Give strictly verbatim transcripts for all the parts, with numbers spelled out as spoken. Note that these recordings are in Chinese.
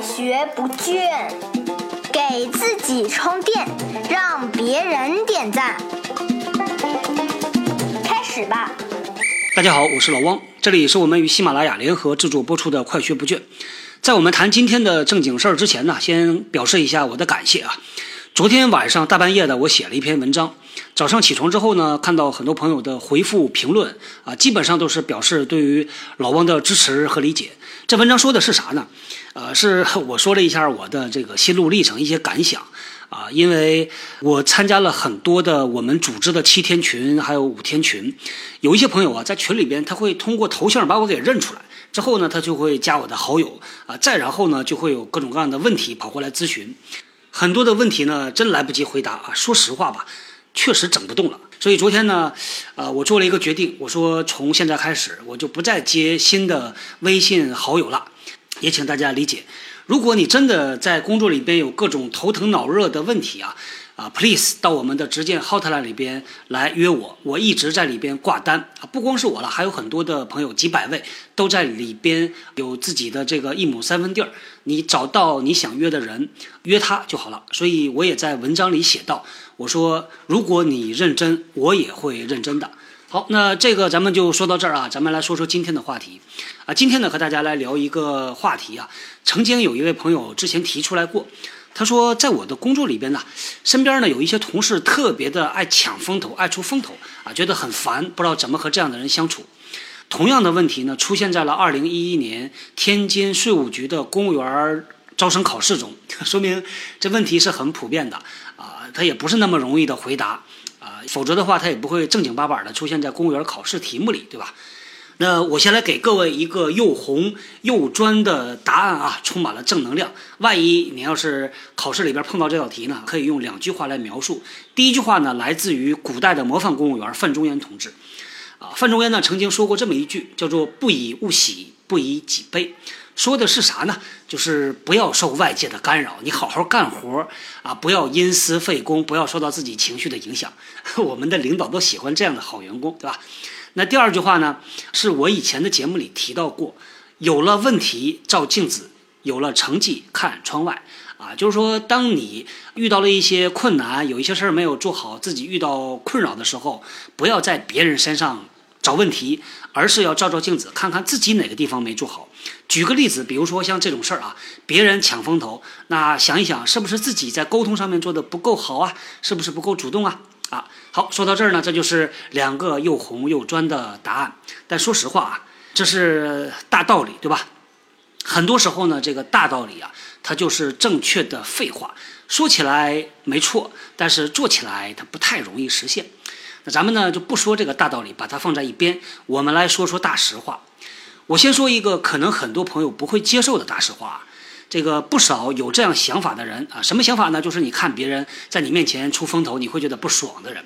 爱学不倦，给自己充电，让别人点赞。开始吧。大家好，我是老汪，这里是我们与喜马拉雅联合制作播出的《快学不倦》。在我们谈今天的正经事儿之前呢，先表示一下我的感谢啊。昨天晚上大半夜的，我写了一篇文章。早上起床之后呢，看到很多朋友的回复评论啊，基本上都是表示对于老汪的支持和理解。这文章说的是啥呢？呃，是我说了一下我的这个心路历程，一些感想啊，因为我参加了很多的我们组织的七天群，还有五天群，有一些朋友啊，在群里边他会通过头像把我给认出来。之后呢，他就会加我的好友啊，再然后呢，就会有各种各样的问题跑过来咨询。很多的问题呢，真来不及回答啊！说实话吧，确实整不动了。所以昨天呢，呃，我做了一个决定，我说从现在开始，我就不再接新的微信好友了。也请大家理解，如果你真的在工作里边有各种头疼脑热的问题啊，啊 ，please 到我们的直见 hotline 里边来约我，我一直在里边挂单啊，不光是我了，还有很多的朋友，几百位都在里边有自己的这个一亩三分地儿。你找到你想约的人，约他就好了。所以我也在文章里写到，我说如果你认真，我也会认真的。好，那这个咱们就说到这儿啊，咱们来说说今天的话题啊。今天呢，和大家来聊一个话题啊，曾经有一位朋友之前提出来过，他说在我的工作里边呢，身边呢有一些同事特别的爱抢风头，爱出风头啊，觉得很烦，不知道怎么和这样的人相处。同样的问题呢，出现在了二零一一年天津税务局的公务员招生考试中，说明这问题是很普遍的啊，它也不是那么容易的回答啊，否则的话它也不会正经八板的出现在公务员考试题目里，对吧？那我先来给各位一个又红又专的答案啊，充满了正能量。万一你要是考试里边碰到这道题呢，可以用两句话来描述。第一句话呢，来自于古代的模范公务员范仲淹同志。啊，范仲淹呢曾经说过这么一句，叫做不以物喜，不以己悲。说的是啥呢？就是不要受外界的干扰，你好好干活啊，不要因私废公，不要受到自己情绪的影响。我们的领导都喜欢这样的好员工，对吧？那第二句话呢，是我以前的节目里提到过，有了问题照镜子，有了成绩看窗外。啊，就是说当你遇到了一些困难，有一些事儿没有做好，自己遇到困扰的时候，不要在别人身上找问题，而是要照照镜子，看看自己哪个地方没做好。举个例子，比如说像这种事儿啊，别人抢风头，那想一想是不是自己在沟通上面做的不够好啊，是不是不够主动啊。啊，好，说到这儿呢，这就是两个又红又专的答案。但说实话啊，这是大道理，对吧？很多时候呢，这个大道理啊，它就是正确的废话，说起来没错，但是做起来它不太容易实现。那咱们呢就不说这个大道理，把它放在一边，我们来说说大实话。我先说一个可能很多朋友不会接受的大实话啊，这个不少有这样想法的人啊，什么想法呢？就是你看别人在你面前出风头，你会觉得不爽的人。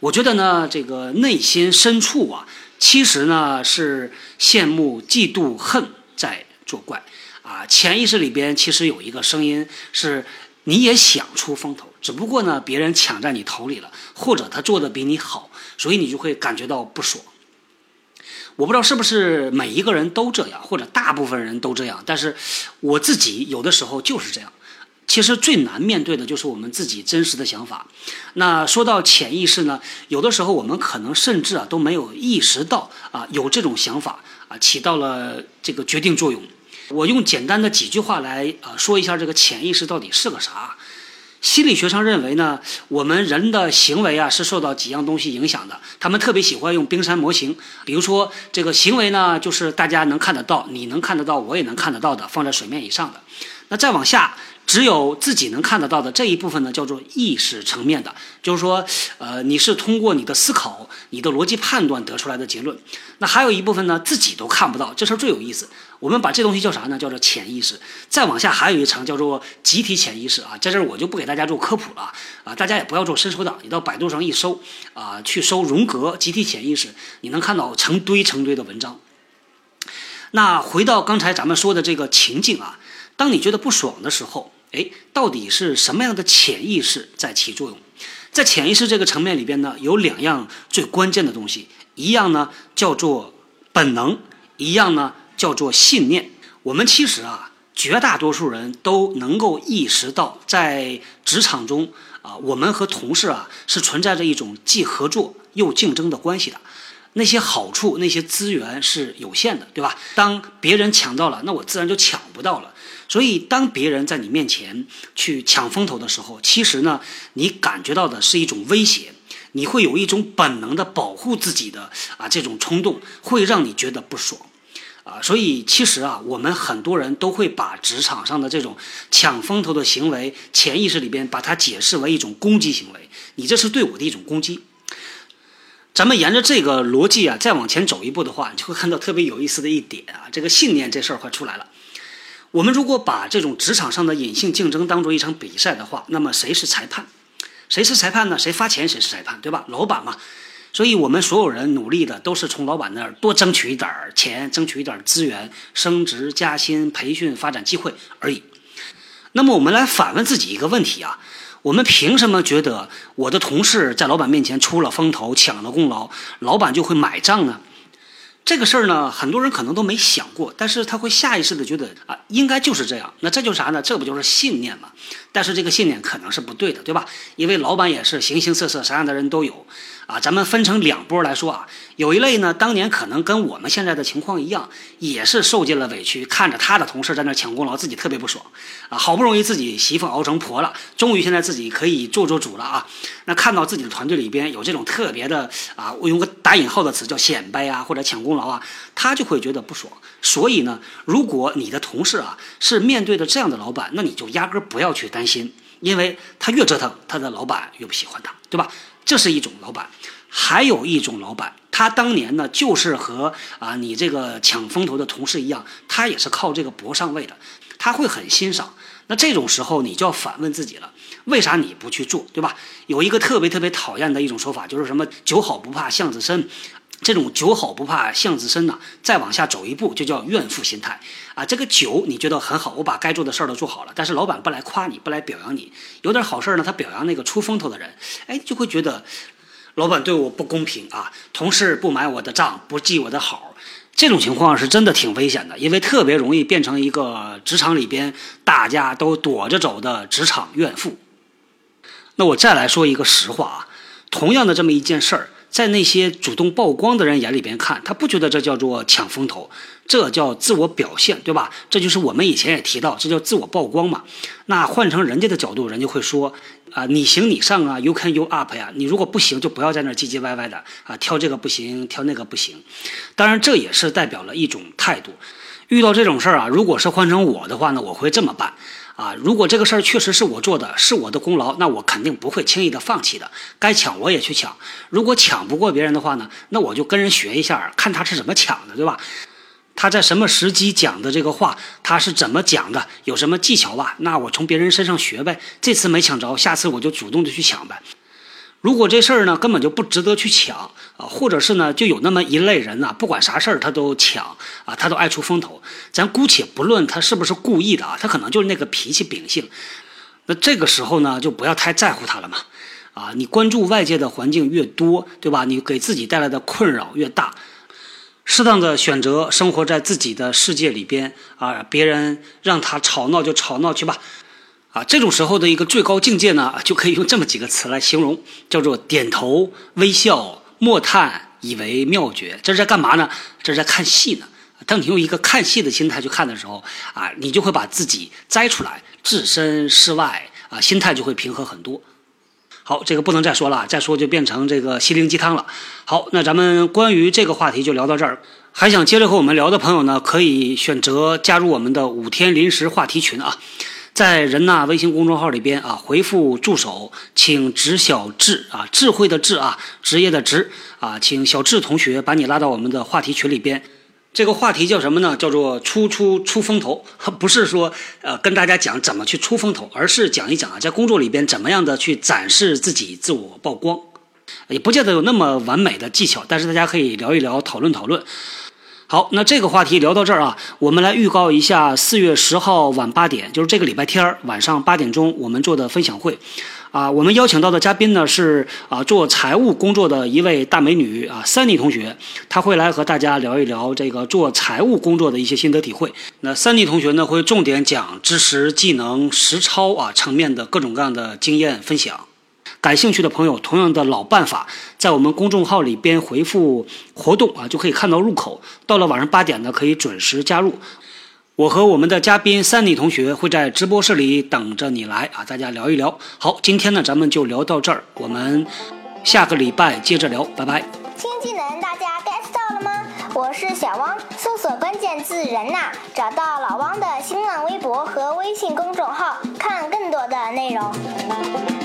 我觉得呢，这个内心深处啊，其实呢是羡慕、嫉妒、恨在作怪啊，潜意识里边其实有一个声音是，你也想出风头，只不过呢别人抢在你头里了，或者他做的比你好，所以你就会感觉到不爽。我不知道是不是每一个人都这样，或者大部分人都这样，但是我自己有的时候就是这样。其实最难面对的就是我们自己真实的想法。那说到潜意识呢，有的时候我们可能甚至啊都没有意识到啊有这种想法啊起到了这个决定作用。我用简单的几句话来啊、呃、说一下这个潜意识到底是个啥。心理学上认为呢，我们人的行为啊是受到几样东西影响的。他们特别喜欢用冰山模型，比如说这个行为呢，就是大家能看得到，你能看得到，我也能看得到的，放在水面以上的。那再往下，只有自己能看得到的这一部分呢，叫做意识层面的，就是说，呃，你是通过你的思考、你的逻辑判断得出来的结论。那还有一部分呢，自己都看不到，这事儿最有意思。我们把这东西叫啥呢？叫做潜意识。再往下还有一层叫做集体潜意识啊，在这儿我就不给大家做科普了啊，大家也不要做伸手党，你到百度上一搜啊，去搜荣格集体潜意识，你能看到成堆成堆的文章。那回到刚才咱们说的这个情境啊。当你觉得不爽的时候，哎，到底是什么样的潜意识在起作用？在潜意识这个层面里边呢，有两样最关键的东西，一样呢叫做本能，一样呢叫做信念。我们其实啊，绝大多数人都能够意识到，在职场中啊，我们和同事啊是存在着一种既合作又竞争的关系的。那些好处那些资源是有限的，对吧？当别人抢到了，那我自然就抢不到了。所以当别人在你面前去抢风头的时候，其实呢你感觉到的是一种威胁，你会有一种本能的保护自己的啊这种冲动，会让你觉得不爽啊。所以其实啊，我们很多人都会把职场上的这种抢风头的行为，潜意识里边把它解释为一种攻击行为，你这是对我的一种攻击。咱们沿着这个逻辑啊，再往前走一步的话，你就会看到特别有意思的一点啊，这个信念这事儿快出来了。我们如果把这种职场上的隐性竞争当作一场比赛的话，那么谁是裁判？谁是裁判呢？谁发钱谁是裁判，对吧？老板嘛。所以我们所有人努力的都是从老板那儿多争取一点钱，争取一点资源，升职加薪、培训发展机会而已。那么我们来反问自己一个问题啊，我们凭什么觉得我的同事在老板面前出了风头抢了功劳，老板就会买账呢？这个事儿呢很多人可能都没想过，但是他会下意识的觉得啊，应该就是这样。那这就是啥呢？这不就是信念嘛？但是这个信念可能是不对的，对吧？因为老板也是形形色色，啥样的人都有啊。咱们分成两波来说啊，有一类呢当年可能跟我们现在的情况一样，也是受尽了委屈，看着他的同事在那抢功劳自己特别不爽啊，好不容易自己媳妇熬成婆了，终于现在自己可以做做主了啊。那看到自己的团队里边有这种特别的啊，我用个打引号的词叫显摆啊，或者抢功劳劳啊，他就会觉得不爽。所以呢，如果你的同事啊是面对着这样的老板，那你就压根不要去担心，因为他越折腾，他的老板越不喜欢他，对吧？这是一种老板。还有一种老板，他当年呢就是和啊你这个抢风头的同事一样，他也是靠这个搏上位的，他会很欣赏。那这种时候你就要反问自己了，为啥你不去做，对吧？有一个特别特别讨厌的一种说法，就是什么酒好不怕巷子深。这种酒好不怕巷子深呢、啊，再往下走一步就叫怨妇心态啊。这个酒你觉得很好，我把该做的事儿都做好了，但是老板不来夸你，不来表扬你，有点好事呢，他表扬那个出风头的人，哎，就会觉得老板对我不公平啊，同事不买我的账，不记我的好。这种情况是真的挺危险的，因为特别容易变成一个职场里边大家都躲着走的职场怨妇。那我再来说一个实话啊，同样的这么一件事儿，在那些主动曝光的人眼里边看，他不觉得这叫做抢风头，这叫自我表现，对吧？这就是我们以前也提到，这叫自我曝光嘛。那换成人家的角度，人家会说啊，你行你上啊 ，you can you up 呀、啊。你如果不行，就不要在那儿唧唧歪歪的啊，挑这个不行，挑那个不行。当然，这也是代表了一种态度。遇到这种事儿啊，如果是换成我的话呢，我会这么办。啊，如果这个事儿确实是我做的，是我的功劳，那我肯定不会轻易的放弃的，该抢我也去抢。如果抢不过别人的话呢，那我就跟人学一下，看他是怎么抢的，对吧？他在什么时机讲的这个话，他是怎么讲的，有什么技巧吧，那我从别人身上学呗，这次没抢着，下次我就主动的去抢呗。如果这事儿呢根本就不值得去抢啊，或者是呢就有那么一类人啊，不管啥事儿他都抢啊，他都爱出风头。咱姑且不论他是不是故意的啊，他可能就是那个脾气秉性。那这个时候呢就不要太在乎他了嘛。啊，你关注外界的环境越多，对吧？你给自己带来的困扰越大。适当的选择生活在自己的世界里边啊，别人让他吵闹就吵闹去吧。啊，这种时候的一个最高境界呢，就可以用这么几个词来形容，叫做点头、微笑、默叹、以为妙绝。这是在干嘛呢？这是在看戏呢。当你用一个看戏的心态去看的时候，啊，你就会把自己摘出来，置身事外，啊，心态就会平和很多。好，这个不能再说了，再说就变成这个心灵鸡汤了。好，那咱们关于这个话题就聊到这儿。还想接着和我们聊的朋友呢，可以选择加入我们的五天临时话题群啊。在人呐微信公众号里边啊，回复助手，请职小智啊，智慧的智啊，职业的职啊，请小智同学把你拉到我们的话题群里边。这个话题叫什么呢？叫做出出出风头，不是说呃跟大家讲怎么去出风头，而是讲一讲啊，在工作里边怎么样的去展示自己，自我曝光，也不见得有那么完美的技巧，但是大家可以聊一聊，讨论讨论。好，那这个话题聊到这儿啊，我们来预告一下四月十号晚八点，就是这个礼拜天晚上八点钟我们做的分享会。啊，我们邀请到的嘉宾呢是啊做财务工作的一位大美女啊Sunny同学，她会来和大家聊一聊这个做财务工作的一些心得体会。那Sunny同学呢会重点讲知识、技能、实操啊层面的各种各样的经验分享。感兴趣的朋友，同样的老办法，在我们公众号里边回复活动啊，就可以看到入口。到了晚上八点呢，可以准时加入。我和我们的嘉宾Sunny同学会在直播室里等着你来啊，大家聊一聊。好，今天呢，咱们就聊到这儿，我们下个礼拜接着聊，拜拜。新技能大家 get 到了吗？我是小汪，搜索关键字“人呐”，找到老汪的新浪微博和微信公众号，看更多的内容。